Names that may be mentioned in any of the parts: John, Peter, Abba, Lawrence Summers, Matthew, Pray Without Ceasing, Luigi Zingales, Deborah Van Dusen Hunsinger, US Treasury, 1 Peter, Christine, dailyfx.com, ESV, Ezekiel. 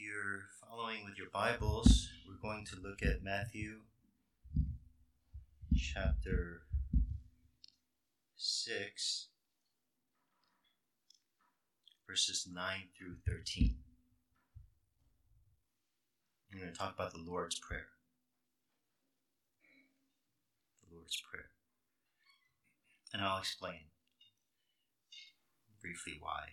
you're following with your Bibles, we're going to look at Matthew chapter 6, verses 9 through 13. I'm going to talk about the Lord's Prayer. The Lord's Prayer. And I'll explain briefly why.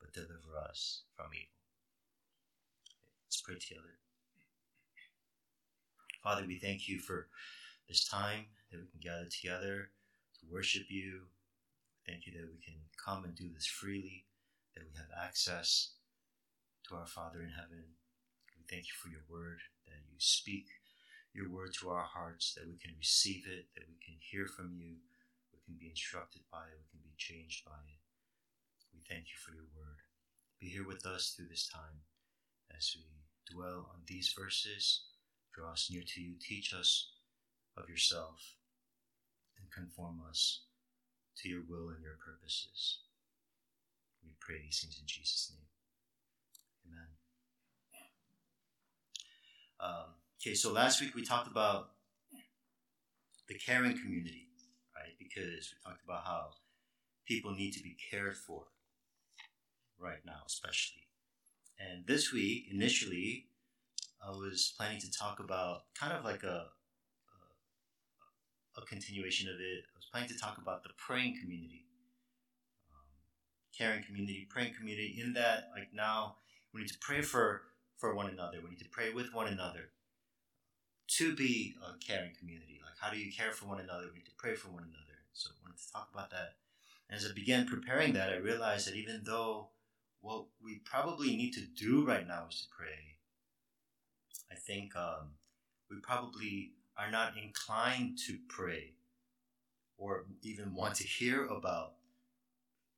but deliver us from evil. Let's pray together. Father, we thank you for this time that we can gather together to worship you. Thank you that we can come and do this freely, that we have access to our Father in heaven. We thank you for your word, that you speak your word to our hearts, that we can receive it, that we can hear from you, we can be instructed by it, we can be changed by it. We thank you for your word. Be here with us through this time as we dwell on these verses. Draw us near to you. Teach us of yourself and conform us to your will and your purposes. We pray these things in Jesus' name. Amen. So last week we talked about the caring community, right? Because we talked about how people need to be cared for right now, especially. And this week, initially, I was planning to talk about kind of like a continuation of it. I was planning to talk about the praying community, caring community, praying community, in that, like, now we need to pray for one another. We need to pray with one another to be a caring community. Like, how do you care for one another? We need to pray for one another. So I wanted to talk about that. As I began preparing that, I realized that even though what we probably need to do right now is to pray, I think we probably are not inclined to pray or even want to hear about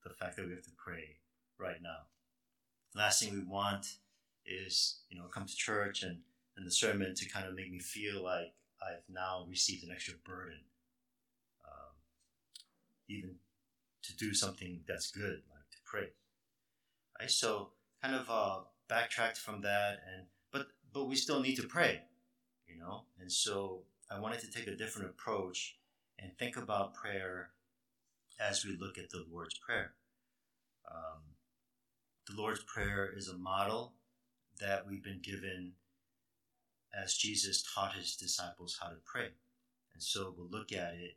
the fact that we have to pray right now. The last thing we want is, you know, come to church and the sermon to kind of make me feel like I've now received an extra burden, even to do something that's good, like to pray. Right? So kind of backtracked from that, but we still need to pray, you know? And so I wanted to take a different approach and think about prayer as we look at the Lord's Prayer. The Lord's Prayer is a model that we've been given as Jesus taught his disciples how to pray. And so we'll look at it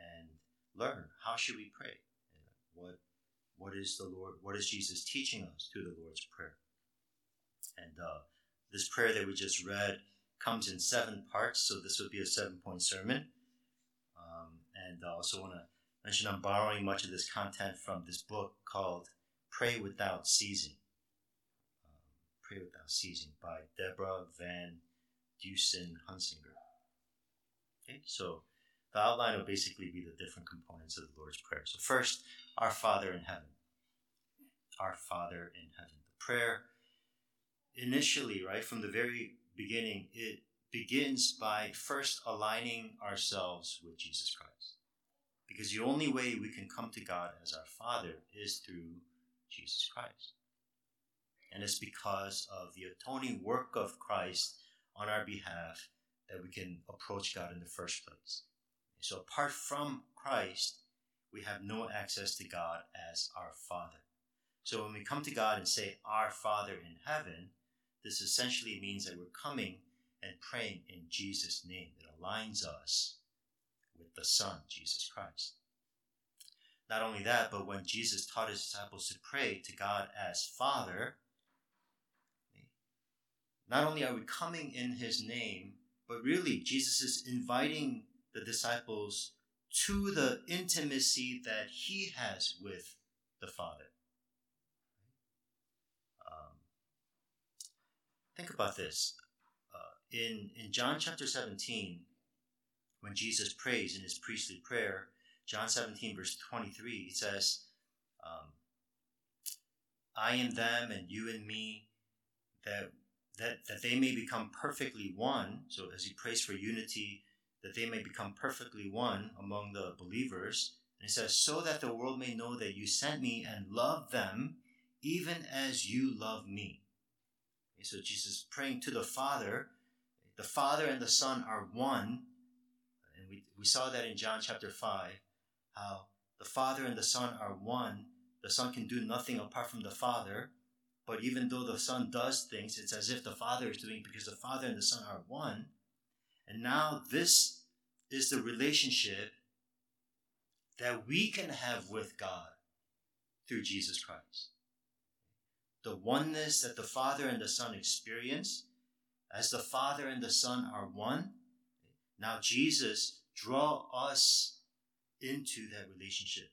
and learn, how should we pray? What is the Lord? What is Jesus teaching us through the Lord's Prayer? And this prayer that we just read comes in 7 parts, so this would be a 7-point sermon. And I also want to mention I'm borrowing much of this content from this book called Pray Without Ceasing. Pray Without Ceasing by Deborah Van Dusen Hunsinger. Okay, so the outline will basically be the different components of the Lord's Prayer. So first, our Father in heaven. Our Father in heaven. The prayer, initially, right, from the very beginning, it begins by first aligning ourselves with Jesus Christ. Because the only way we can come to God as our Father is through Jesus Christ. And it's because of the atoning work of Christ on our behalf that we can approach God in the first place. So apart from Christ, we have no access to God as our Father. So when we come to God and say, Our Father in heaven, this essentially means that we're coming and praying in Jesus' name. It aligns us with the Son, Jesus Christ. Not only that, but when Jesus taught his disciples to pray to God as Father, not only are we coming in his name, but really Jesus is inviting the disciples to the intimacy that he has with the Father. about this. In John chapter 17, when Jesus prays in his priestly prayer, John 17, verse 23, it says, I in them and you in me, that they may become perfectly one. So as he prays for unity, that they may become perfectly one among the believers. And he says, so that the world may know that you sent me and love them, even as you love me. Okay, so Jesus is praying to the Father. The Father and the Son are one. And we saw that in John chapter 5, how the Father and the Son are one. The Son can do nothing apart from the Father. But even though the Son does things, it's as if the Father is doing it because the Father and the Son are one. And now this is the relationship that we can have with God through Jesus Christ. The oneness that the Father and the Son experience, as the Father and the Son are one, now Jesus draw us into that relationship.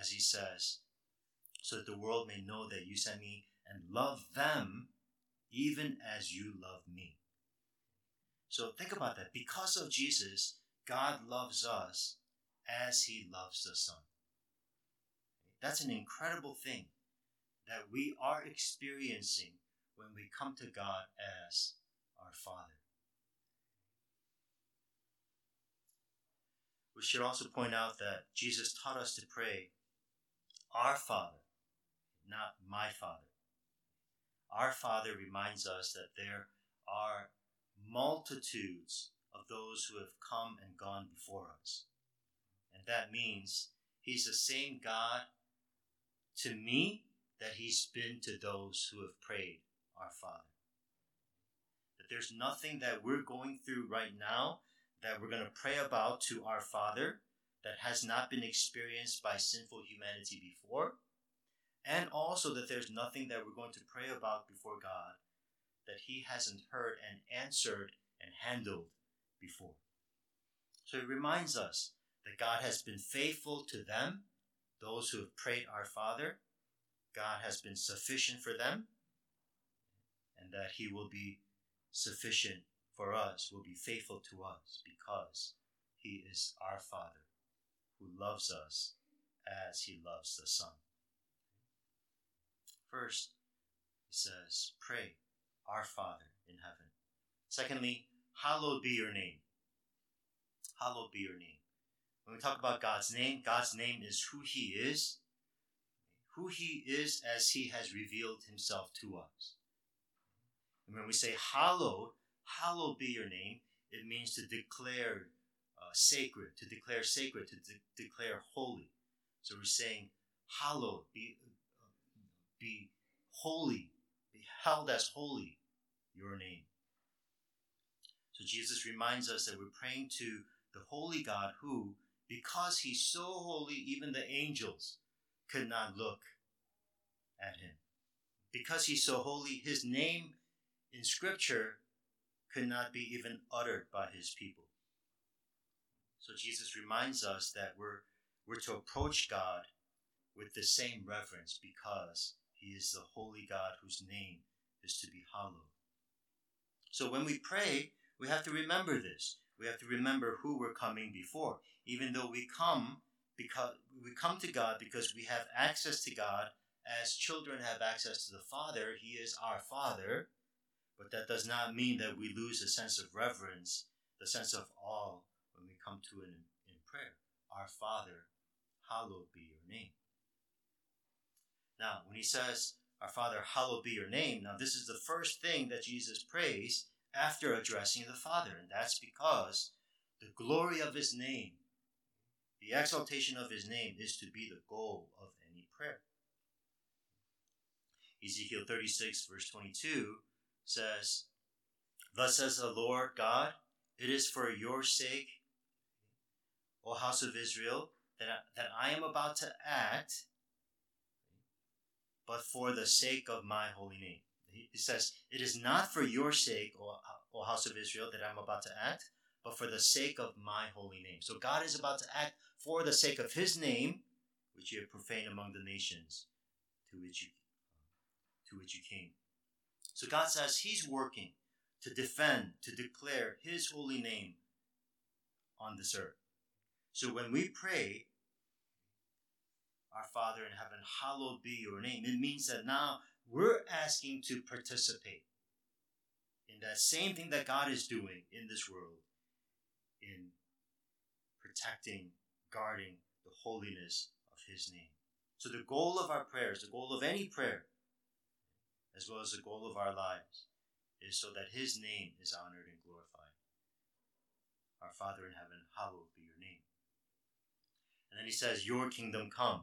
As he says, so that the world may know that you sent me and love them even as you love me. So think about that. Because of Jesus, God loves us as he loves the Son. That's an incredible thing that we are experiencing when we come to God as our Father. We should also point out that Jesus taught us to pray, Our Father, not my Father. Our Father reminds us that there are multitudes of those who have come and gone before us. And that means he's the same God to me that he's been to those who have prayed, Our Father. That there's nothing that we're going through right now that we're going to pray about to Our Father that has not been experienced by sinful humanity before. And also that there's nothing that we're going to pray about before God that he hasn't heard and answered and handled before. So it reminds us that God has been faithful to them, those who have prayed Our Father. God has been sufficient for them, and that he will be sufficient for us, will be faithful to us, because he is our Father who loves us as he loves the Son. First, he says, pray, Our Father in heaven. Secondly, hallowed be your name. Hallowed be your name. When we talk about God's name is who he is. Who he is as he has revealed himself to us. And when we say hallowed, hallowed be your name, it means to declare sacred, to declare sacred, to declare holy. So we're saying hallowed, be holy, be held as holy, your name. So Jesus reminds us that we're praying to the holy God who, because he's so holy, even the angels could not look at him. Because he's so holy, his name in Scripture could not be even uttered by his people. So Jesus reminds us that we're to approach God with the same reverence because he is the holy God whose name is to be hallowed. So when we pray, we have to remember this. We have to remember who we're coming before. Even though we come to God because we have access to God as children have access to the Father. He is our Father. But that does not mean that we lose the sense of reverence, the sense of awe when we come to him in prayer. Our Father, hallowed be your name. Now, when he says, Our Father, hallowed be your name, now this is the first thing that Jesus prays after addressing the Father. And that's because the glory of his name, the exaltation of his name is to be the goal of any prayer. Ezekiel 36, verse 22 says, Thus says the Lord God, it is for your sake, O house of Israel, that I am about to act, but for the sake of my holy name. He says, it is not for your sake, O house of Israel, that I'm about to act, but for the sake of my holy name. So God is about to act for the sake of his name, which you have profaned among the nations to which you came. So God says He's working to defend, to declare His holy name on this earth. So when we pray, Our Father in heaven, hallowed be your name, it means that now we're asking to participate in that same thing that God is doing in this world, in protecting, guarding the holiness of His name. So the goal of our prayers, the goal of any prayer, as well as the goal of our lives, is so that His name is honored and glorified. Our Father in heaven, hallowed be your name. And then He says, your kingdom come.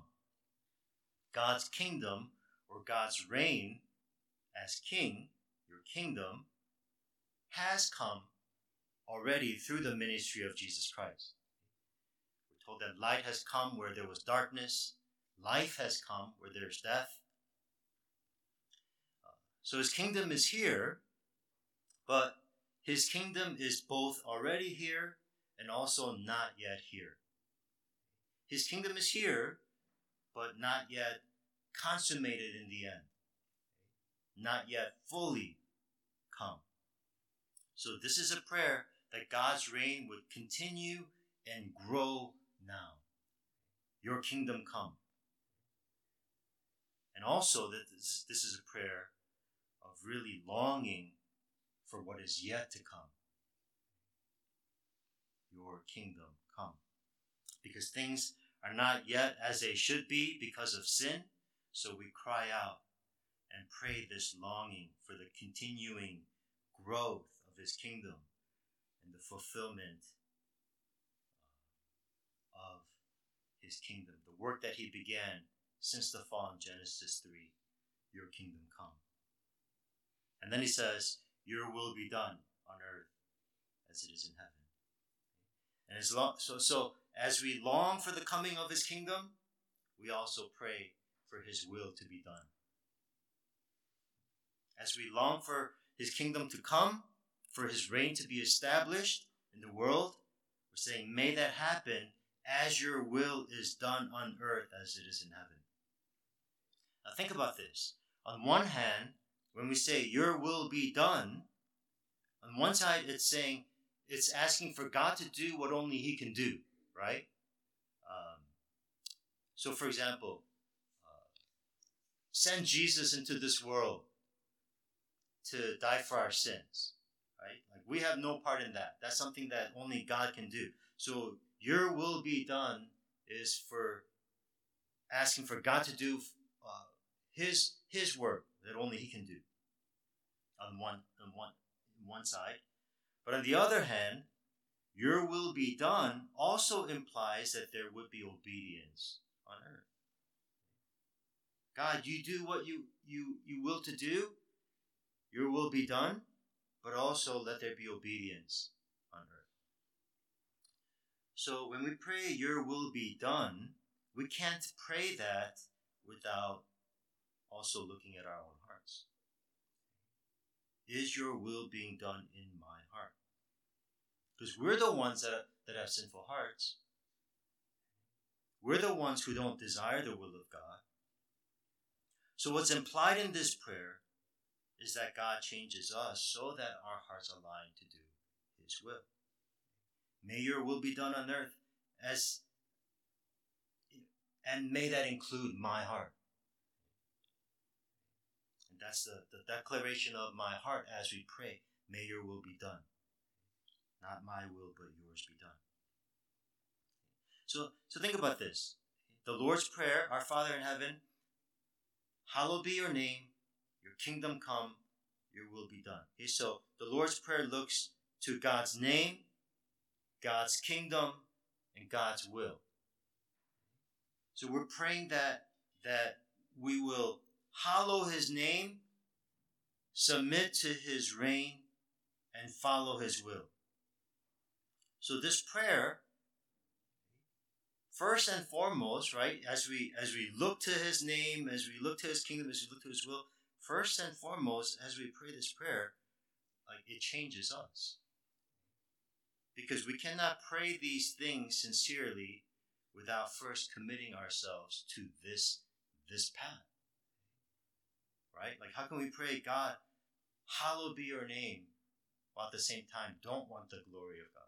God's kingdom, or God's reign as king, your kingdom, has come already through the ministry of Jesus Christ. We're told that light has come where there was darkness. Life has come where there's death. So His kingdom is here, but His kingdom is both already here and also not yet here. His kingdom is here, but not yet consummated in the end. Not yet fully come. So this is a prayer that God's reign would continue and grow now. Your kingdom come. And also, this is a prayer of really longing for what is yet to come. Your kingdom come. Because things are not yet as they should be because of sin, so we cry out and pray this longing for the continuing growth of His kingdom and the fulfillment of His kingdom, the work that He began since the fall in Genesis 3, your kingdom come. And then He says, your will be done on earth as it is in heaven. And as long, so as we long for the coming of His kingdom, we also pray for His will to be done. As we long for His kingdom to come, for His reign to be established in the world, we're saying, may that happen as your will is done on earth as it is in heaven. Now think about this. On one hand, when we say your will be done, on one side it's saying, it's asking for God to do what only He can do, right? So for example, send Jesus into this world to die for our sins, right? Like we have no part in that. That's something that only God can do. So your will be done is for asking for God to do His work that only He can do on one side. But on the other hand, your will be done also implies that there would be obedience on earth. God, you do what you will to do. Your will be done, but also let there be obedience on earth. So when we pray, your will be done, we can't pray that without also looking at our own hearts. Is your will being done in my heart? Because we're the ones that have sinful hearts. We're the ones who don't desire the will of God. So what's implied in this prayer is that God changes us so that our hearts align to do His will. May your will be done on earth, and may that include my heart. And that's the declaration of my heart as we pray. May your will be done. Not my will, but yours be done. So think about this. The Lord's Prayer, our Father in heaven, hallowed be your name, your kingdom come, your will be done. Okay, so the Lord's Prayer looks to God's name, God's kingdom, and God's will. So we're praying that we will hallow His name, submit to His reign, and follow His will. So this prayer, first and foremost, right, as we look to His name, as we look to His kingdom, as we look to His will, first and foremost, as we pray this prayer, like it changes us. Because we cannot pray these things sincerely without first committing ourselves to this path. Right? Like how can we pray, God, hallowed be your name, while at the same time don't want the glory of God.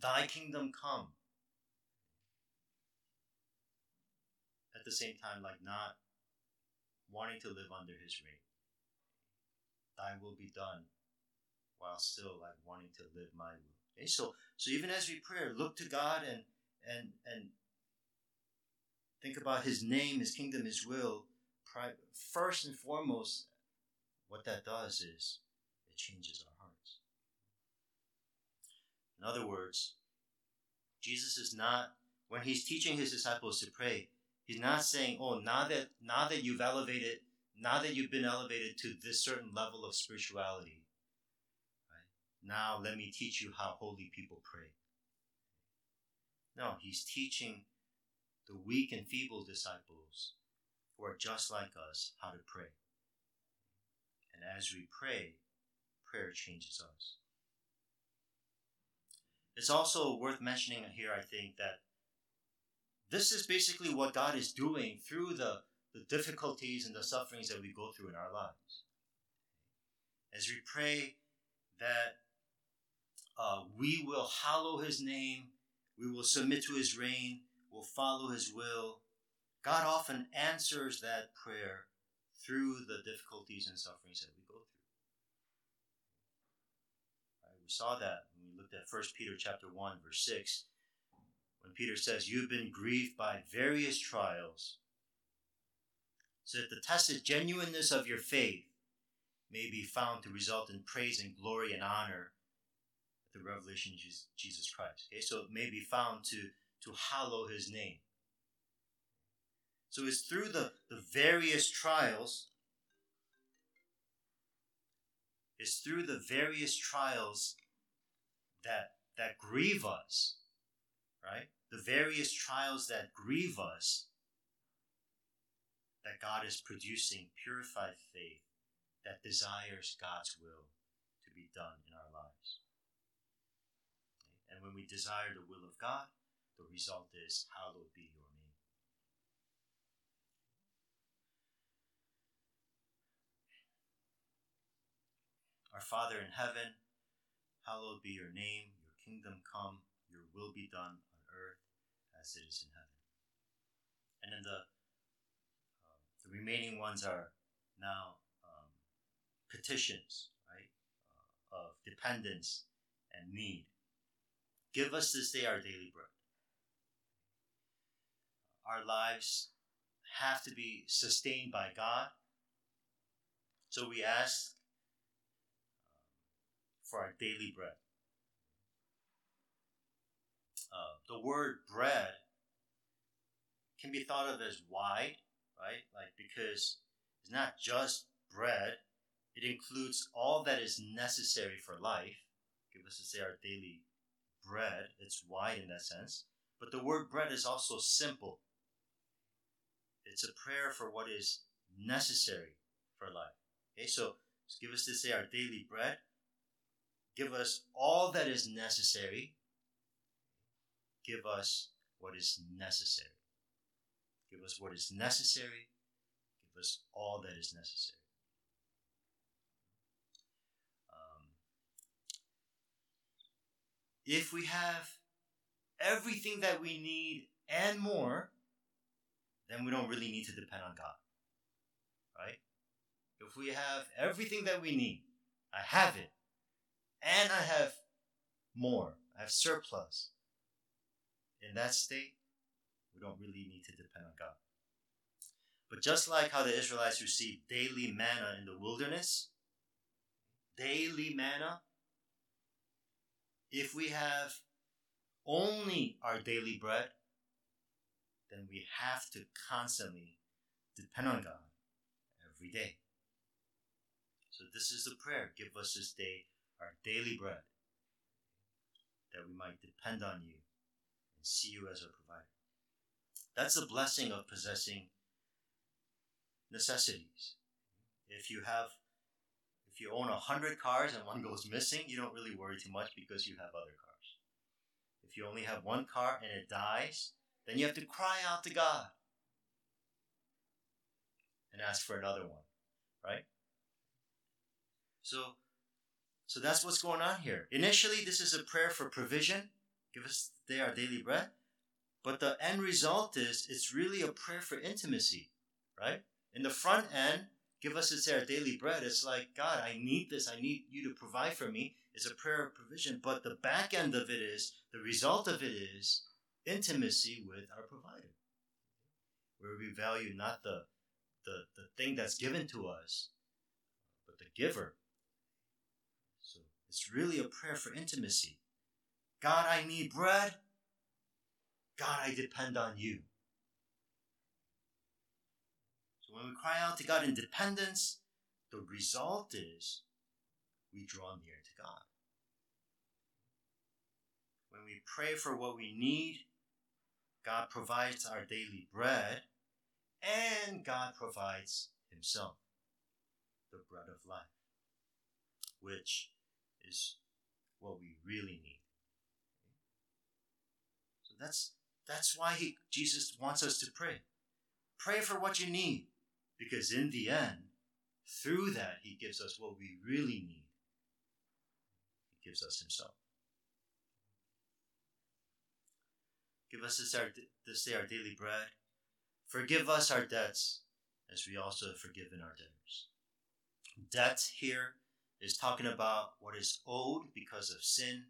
Thy kingdom come. At the same time, like not wanting to live under his reign. Thy will be done, while still like wanting to live my will. Okay? So even as we pray, look to God and think about his name, his kingdom, his will. First and foremost, what that does is it changes our hearts. In other words, Jesus is not, when he's teaching his disciples to pray, he's not saying, oh, now that you've elevated, now that you've been elevated to this certain level of spirituality, right, now let me teach you how holy people pray. No, he's teaching the weak and feeble disciples who are just like us how to pray. And as we pray, prayer changes us. It's also worth mentioning here, I think, that this is basically what God is doing through the difficulties and the sufferings that we go through in our lives. As we pray that we will hallow his name, we will submit to his reign, we'll follow his will, God often answers that prayer through the difficulties and sufferings that we go through. Right, we saw that when we looked at 1 Peter chapter 1, verse 6, when Peter says, you've been grieved by various trials, so that the tested genuineness of your faith may be found to result in praise and glory and honor at the revelation of Jesus Christ. Okay, so it may be found to hallow his name. So it's through the various trials, that grieve us, right? The various trials that grieve us, that God is producing purified faith that desires God's will to be done in our lives. Okay? And when we desire the will of God, the result is, hallowed be your name. Our Father in heaven, hallowed be your name, your kingdom come, your will be done on earth as it is in heaven. And then the remaining ones are now petitions, right, of dependence and need. Give us this day our daily bread. Our lives have to be sustained by God. So we ask for our daily bread. The word bread can be thought of as wide, right? Like, because it's not just bread. It includes all that is necessary for life. Give us this day our daily bread. It's wide in that sense. But the word bread is also simple. It's a prayer for what is necessary for life. Okay, so give us this day our daily bread. Give us all that is necessary. Give us what is necessary. Give us what is necessary. Give us all that is necessary. If we have everything that we need and more, then we don't really need to depend on God, right? If we have everything that we need, I have it, and I have more, I have surplus, in that state, we don't really need to depend on God. But just like how the Israelites received daily manna in the wilderness, daily manna, if we have only our daily bread, then we have to constantly depend on God every day. So this is the prayer. Give us this day our daily bread, that we might depend on you and see you as our provider. That's the blessing of possessing necessities. If you own 100 cars and one goes missing, you don't really worry too much because you have other cars. If you only have one car and it dies, then you have to cry out to God and ask for another one, right? So that's what's going on here. Initially, this is a prayer for provision. Give us today our daily bread. But the end result is it's really a prayer for intimacy, right? In the front end, give us today our daily bread. It's like, God, I need this. I need you to provide for me. It's a prayer of provision. But the back end of it is, the result of it is intimacy with our provider, where we value not the thing that's given to us, but the giver. So it's really a prayer for intimacy. God, I need bread. God, I depend on you. So when we cry out to God in dependence, the result is we draw near to God. When we pray for what we need, God provides our daily bread, and God provides himself, the bread of life, which is what we really need. So that's why Jesus wants us to pray. Pray for what you need, because in the end, through that, he gives us what we really need. He gives us himself. Give us this day our daily bread. Forgive us our debts, as we also have forgiven our debtors. Debt here is talking about what is owed because of sin.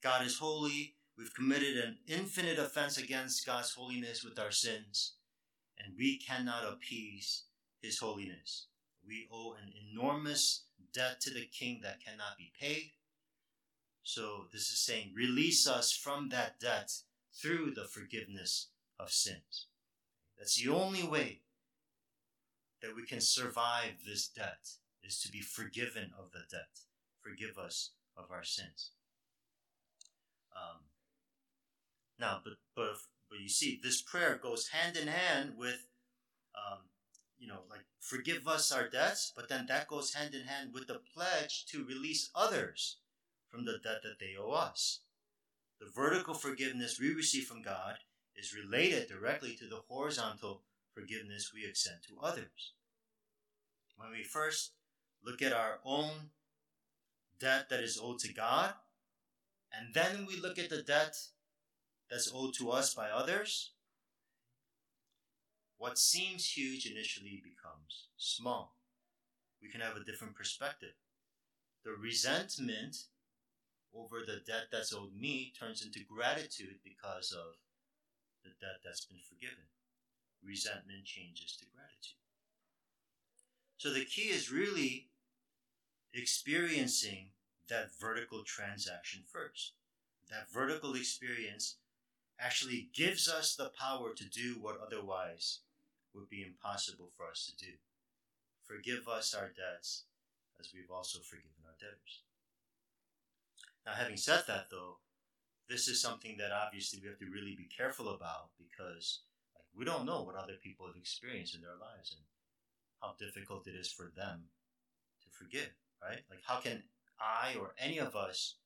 God is holy. We've committed an infinite offense against God's holiness with our sins, and we cannot appease his holiness. We owe an enormous debt to the King that cannot be paid. So this is saying, release us from that debt through the forgiveness of sins. That's the only way that we can survive this debt, is to be forgiven of the debt. Forgive us of our sins. Now, you see, this prayer goes hand in hand with, forgive us our debts, but then that goes hand in hand with the pledge to release others from the debt that they owe us. The vertical forgiveness we receive from God is related directly to the horizontal forgiveness we extend to others. When we first look at our own debt that is owed to God, and then we look at the debt that's owed to us by others, what seems huge initially becomes small. We can have a different perspective. The resentment over the debt that's owed me turns into gratitude because of the debt that's been forgiven. Resentment changes to gratitude. So the key is really experiencing that vertical transaction first. That vertical experience actually gives us the power to do what otherwise would be impossible for us to do. Forgive us our debts as we've also forgiven our debtors. Now, having said that, though, this is something that obviously we have to really be careful about, because we don't know what other people have experienced in their lives and how difficult it is for them to forgive, right? Like, how can I or any of us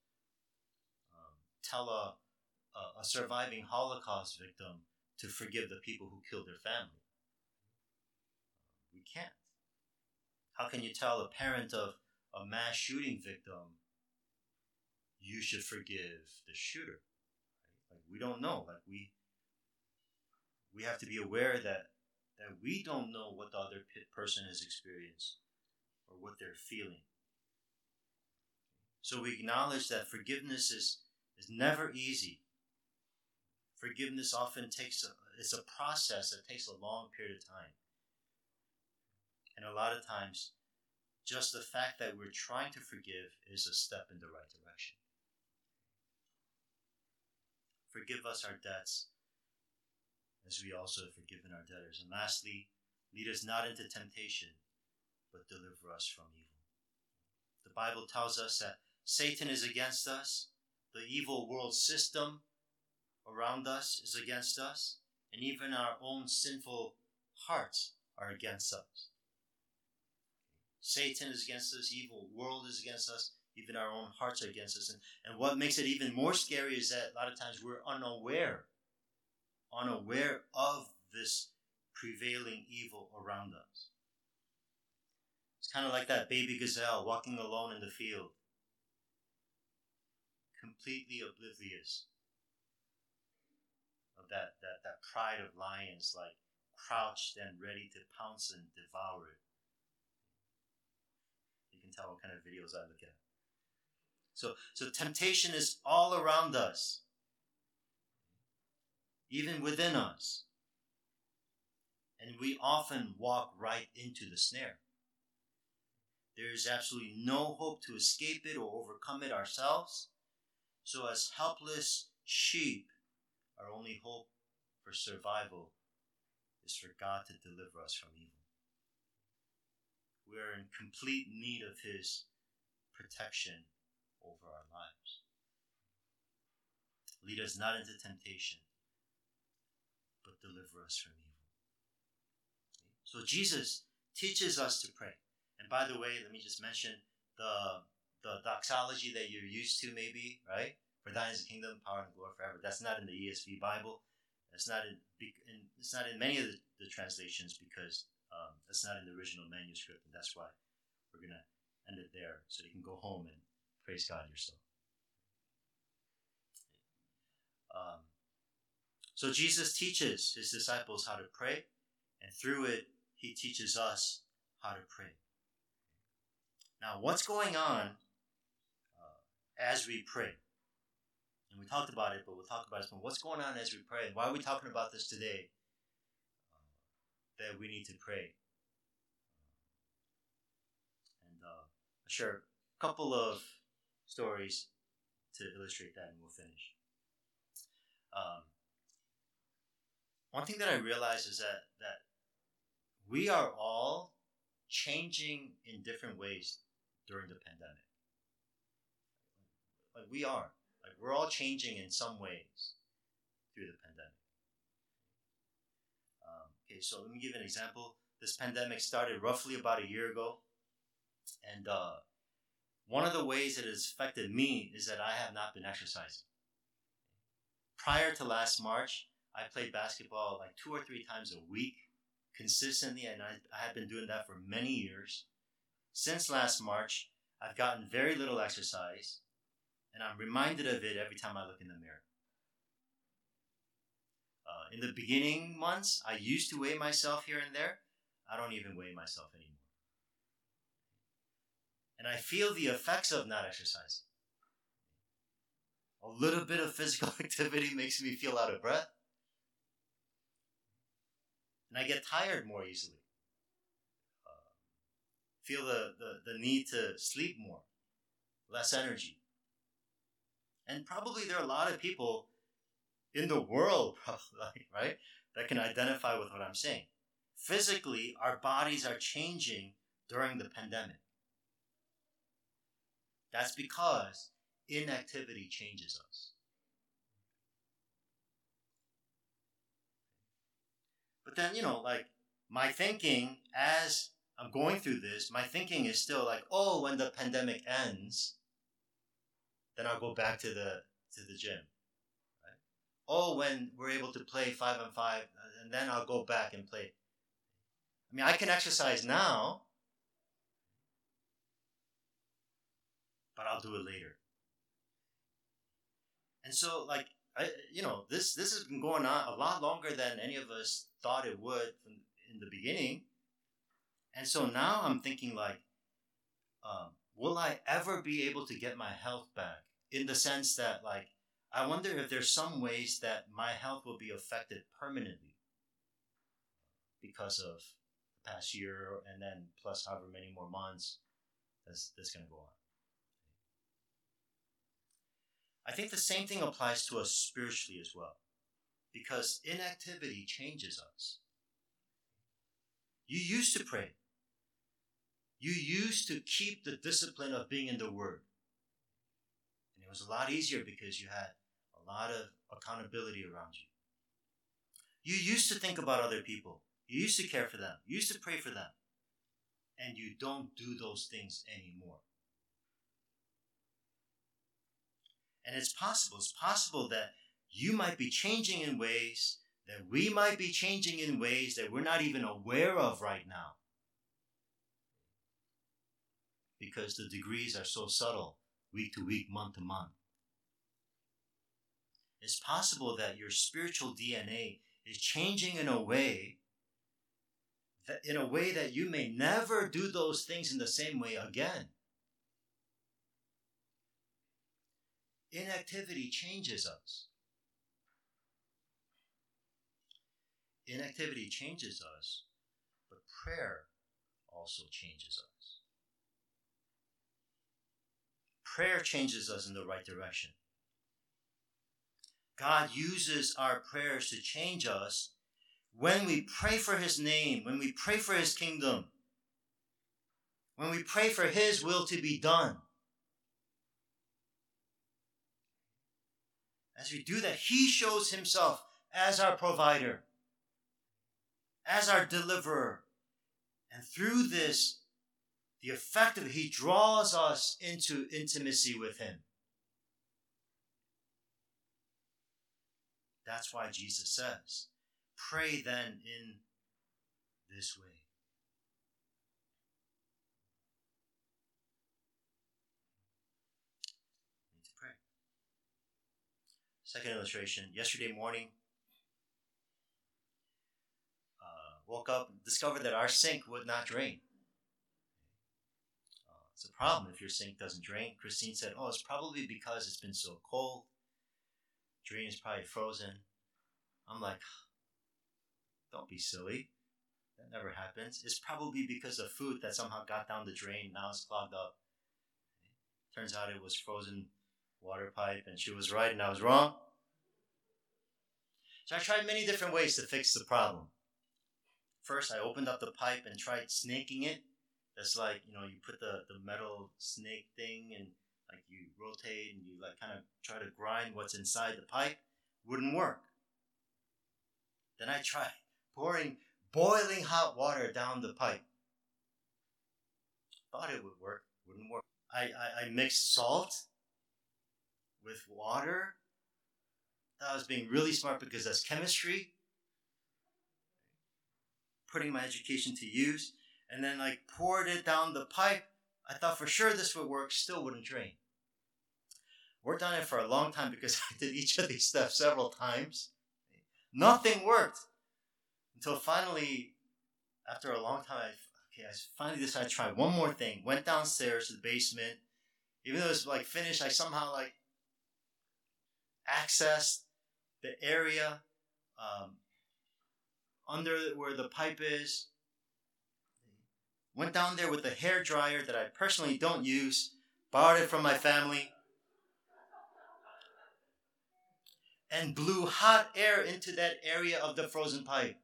tell a surviving Holocaust victim to forgive the people who killed their family? We can't. How can you tell a parent of a mass shooting victim, you should forgive the shooter? Like, we don't know. Like, we have to be aware that we don't know what the other person has experienced or what they're feeling. So we acknowledge that forgiveness is never easy. Forgiveness often it's a process that takes a long period of time. And a lot of times, just the fact that we're trying to forgive is a step in the right direction. Forgive us our debts as we also have forgiven our debtors. And lastly, lead us not into temptation, but deliver us from evil. The Bible tells us that Satan is against us. The evil world system around us is against us. And even our own sinful hearts are against us. Satan is against us. Evil world is against us. Even our own hearts are against us. And what makes it even more scary is that a lot of times we're unaware of this prevailing evil around us. It's kind of like that baby gazelle walking alone in the field, completely oblivious of that pride of lions, like crouched and ready to pounce and devour it. You can tell what kind of videos I look at. So temptation is all around us, even within us. And we often walk right into the snare. There is absolutely no hope to escape it or overcome it ourselves. So as helpless sheep, our only hope for survival is for God to deliver us from evil. We are in complete need of His protection over our lives. Lead us not into temptation, but deliver us from evil. So Jesus teaches us to pray. And by the way, let me just mention the doxology that you're used to maybe, right? For thine is the kingdom, power, and glory forever. That's not in the ESV Bible. That's not in many of the translations because that's not in the original manuscript. And that's why we're going to end it there so you can go home and praise God yourself. So Jesus teaches His disciples how to pray, and through it, He teaches us how to pray. Now, what's going on as we pray? And we talked about it, but we'll talk about it some more. What's going on as we pray? And why are we talking about this today? That we need to pray. And sure, a couple of stories to illustrate that, and we'll finish. One thing that I realized is that we are all changing in different ways during the pandemic. Like we are. Like we're all changing in some ways through the pandemic. Okay, so let me give an example. This pandemic started roughly about a year ago. And one of the ways that it has affected me is that I have not been exercising. Prior to last March, I played basketball like 2 or 3 times a week consistently, and I have been doing that for many years. Since last March, I've gotten very little exercise, and I'm reminded of it every time I look in the mirror. In the beginning months, I used to weigh myself here and there. I don't even weigh myself anymore. And I feel the effects of not exercising. A little bit of physical activity makes me feel out of breath. And I get tired more easily. Feel the need to sleep more. Less energy. And probably there are a lot of people in the world, probably, right, that can identify with what I'm saying. Physically, our bodies are changing during the pandemic. That's because inactivity changes us. But then, like my thinking as I'm going through this, my thinking is still like, oh, when the pandemic ends, then I'll go back to the gym. Right? Oh, when we're able to play 5-on-5, and then I'll go back and play. I mean, I can exercise now, but I'll do it later. And so, this has been going on a lot longer than any of us thought it would in the beginning. And so now I'm thinking will I ever be able to get my health back? In the sense that, I wonder if there's some ways that my health will be affected permanently because of the past year and then plus however many more months that's going to go on. I think the same thing applies to us spiritually as well, because inactivity changes us. You used to pray. You used to keep the discipline of being in the Word. And it was a lot easier because you had a lot of accountability around you. You used to think about other people. You used to care for them. You used to pray for them. And you don't do those things anymore. And it's possible. It's possible that you might be changing in ways, that we might be changing in ways that we're not even aware of right now. because the degrees are so subtle, week to week, month to month. It's possible that your spiritual DNA is changing in a way that you may never do those things in the same way again. Inactivity changes us. Inactivity changes us, but prayer also changes us. Prayer changes us in the right direction. God uses our prayers to change us when we pray for His name, when we pray for His kingdom, when we pray for His will to be done. As we do that, He shows Himself as our provider, as our deliverer. And through this, the effect of it, He draws us into intimacy with Him. That's why Jesus says, pray then in this way. We need to pray. Second illustration. Yesterday morning, woke up and discovered that our sink would not drain. It's a problem if your sink doesn't drain. Christine said, it's probably because it's been so cold. Drain is probably frozen. I'm like, don't be silly. That never happens. It's probably because of food that somehow got down the drain. Now it's clogged up. Turns out it was frozen water pipe, and she was right and I was wrong. So I tried many different ways to fix the problem. First, I opened up the pipe and tried snaking it. That's like, you put the metal snake thing and you rotate and you kind of try to grind what's inside the pipe. Wouldn't work. Then I tried pouring boiling hot water down the pipe. Thought it would work. Wouldn't work. I mixed salt with water. Thought I was being really smart because that's chemistry. Putting my education to use. And then poured it down the pipe. I thought for sure this would work, still wouldn't drain. Worked on it for a long time because I did each of these steps several times. Nothing worked until finally, after a long time, I finally decided to try one more thing. Went downstairs to the basement. Even though it was finished, I somehow accessed the area under where the pipe is. Went down there with a hairdryer that I personally don't use. Borrowed it from my family. And blew hot air into that area of the frozen pipe.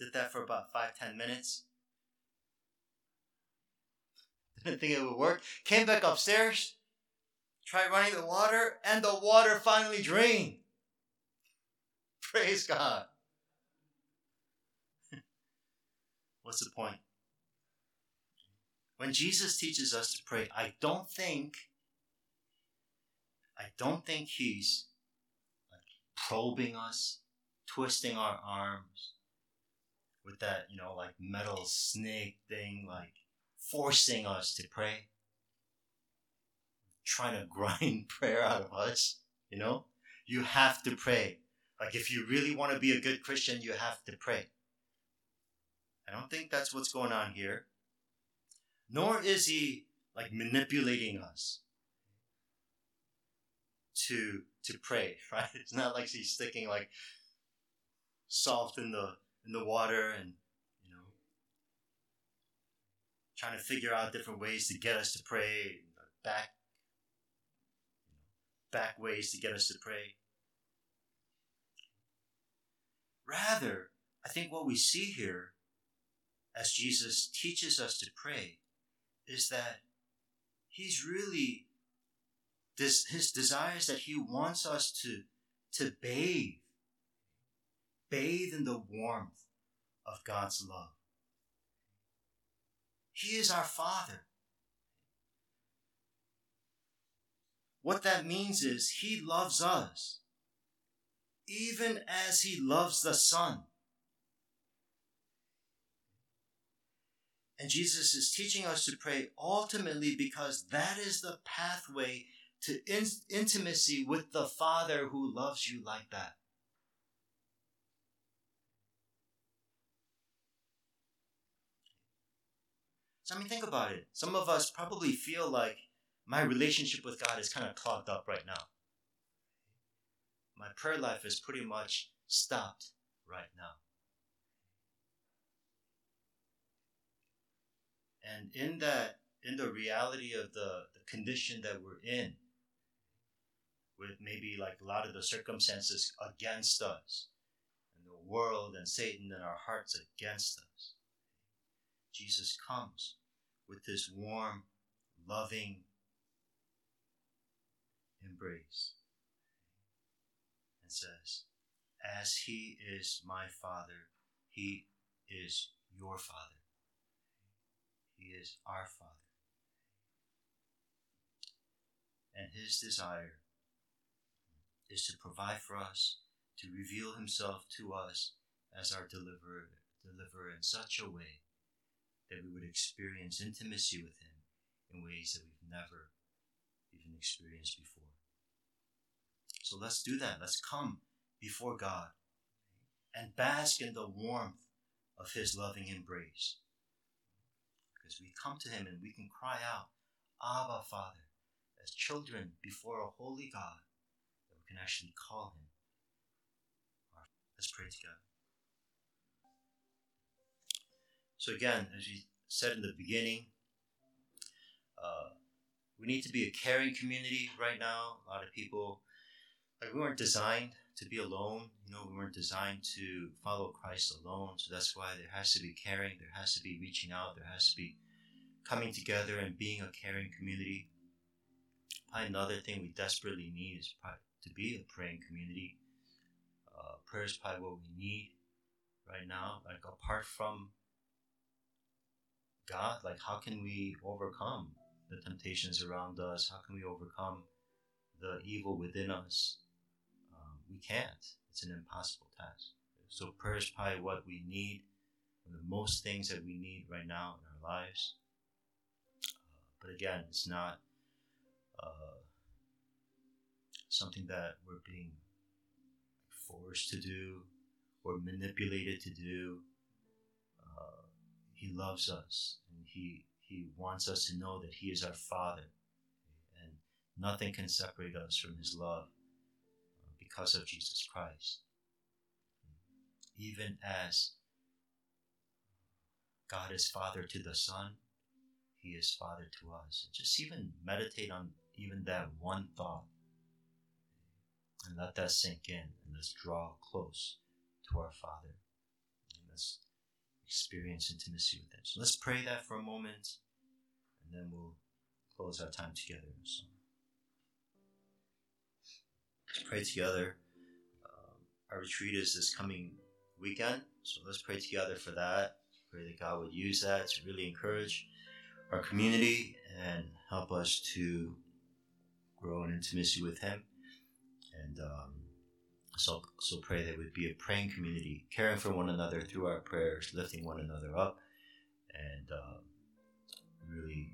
Did that for about 5-10 minutes. Didn't think it would work. Came back upstairs. Tried running the water. And the water finally drained. Praise God. What's the point? When Jesus teaches us to pray, I don't think He's probing us, twisting our arms with that, metal snake thing, forcing us to pray, trying to grind prayer out of us. You have to pray. If you really want to be a good Christian, you have to pray. I don't think that's what's going on here. Nor is He manipulating us to pray, right? It's not like He's sticking salt in the water and trying to figure out different ways to get us to pray, back ways to get us to pray. Rather, I think what we see here as Jesus teaches us to pray is that He's really, His desire is that He wants us to bathe in the warmth of God's love. He is our Father. What that means is He loves us, even as He loves the Son. And Jesus is teaching us to pray ultimately because that is the pathway to intimacy with the Father who loves you like that. So, I mean, think about it. Some of us probably feel like my relationship with God is kind of clogged up right now. My prayer life is pretty much stopped right now. And in that, in the reality of the condition that we're in, with maybe like a lot of the circumstances against us, and the world and Satan and our hearts against us, Jesus comes with this warm, loving embrace and says, as he is my Father, he is your Father. He is our Father. And his desire is to provide for us, to reveal himself to us as our deliverer in such a way that we would experience intimacy with him in ways that we've never even experienced before. So let's do that. Let's come before God and bask in the warmth of his loving embrace. Because we come to him and we can cry out, Abba, Father, as children before a holy God, that we can actually call him. Let's pray together. So again, as we said in the beginning, we need to be a caring community right now. A lot of people, like, we weren't designed to be alone. You know, we weren't designed to follow Christ alone. So that's why there has to be caring. There has to be reaching out. There has to be coming together and being a caring community. Probably another thing we desperately need is probably to be a praying community. Prayer is probably what we need right now. Like, apart from God, like, how can we overcome the temptations around us? How can we overcome the evil within us? We can't. It's an impossible task. So prayer is probably what we need, the most things that we need right now in our lives. But again, it's not something that we're being forced to do or manipulated to do. He loves us, and he wants us to know that he is our Father, and nothing can separate us from his love because of Jesus Christ. Even as God is Father to the Son, he is Father to us. And just even meditate on even that one thought and let that sink in, and let's draw close to our Father. And let's experience intimacy with him. So let's pray that for a moment, and then we'll close our time together. So let's pray together. Our retreat is this coming weekend, so let's pray together for that. Pray that God would use that to really encourage our community and help us to grow in intimacy with him. And So pray that we'd be a praying community, caring for one another through our prayers, lifting one another up, and really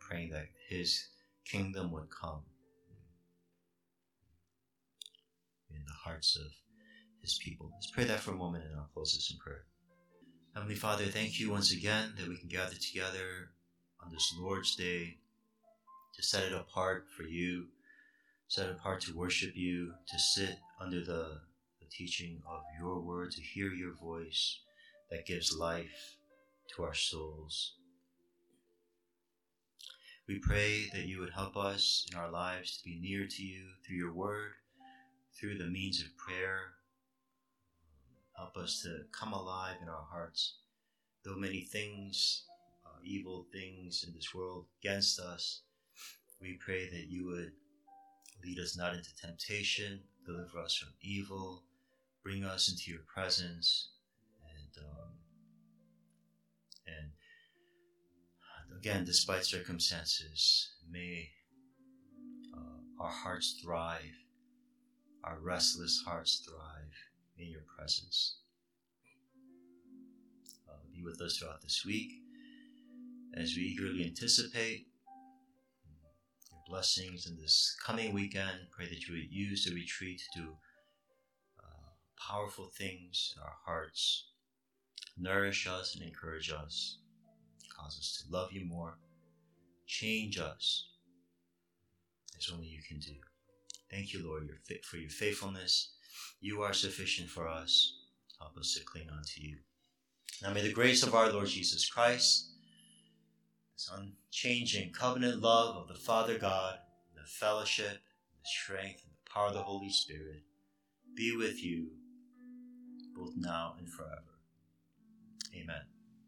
praying that his kingdom would come in the hearts of his people. Let's pray that for a moment, and I'll close this in prayer. Heavenly Father, thank you once again that we can gather together on this Lord's Day to set it apart for you, set apart to worship you, to sit under the teaching of your word, to hear your voice that gives life to our souls. We pray that you would help us in our lives to be near to you through your word, through the means of prayer. Help us to come alive in our hearts. Though many things, evil things in this world against us, we pray that you would lead us not into temptation, deliver us from evil, bring us into your presence, and again, despite circumstances, may our hearts thrive, our restless hearts thrive in your presence. Be with us throughout this week. as we eagerly anticipate your blessings in this coming weekend. Pray that you would use the retreat to do powerful things in our hearts. Nourish us and encourage us. Cause us to love you more. Change us as only you can do. Thank you, Lord, for your faithfulness. You are sufficient for us. Help us to cling on to you. Now may the grace of our Lord Jesus Christ, this unchanging covenant love of the Father God, the fellowship, the strength, and the power of the Holy Spirit be with you both now and forever. Amen.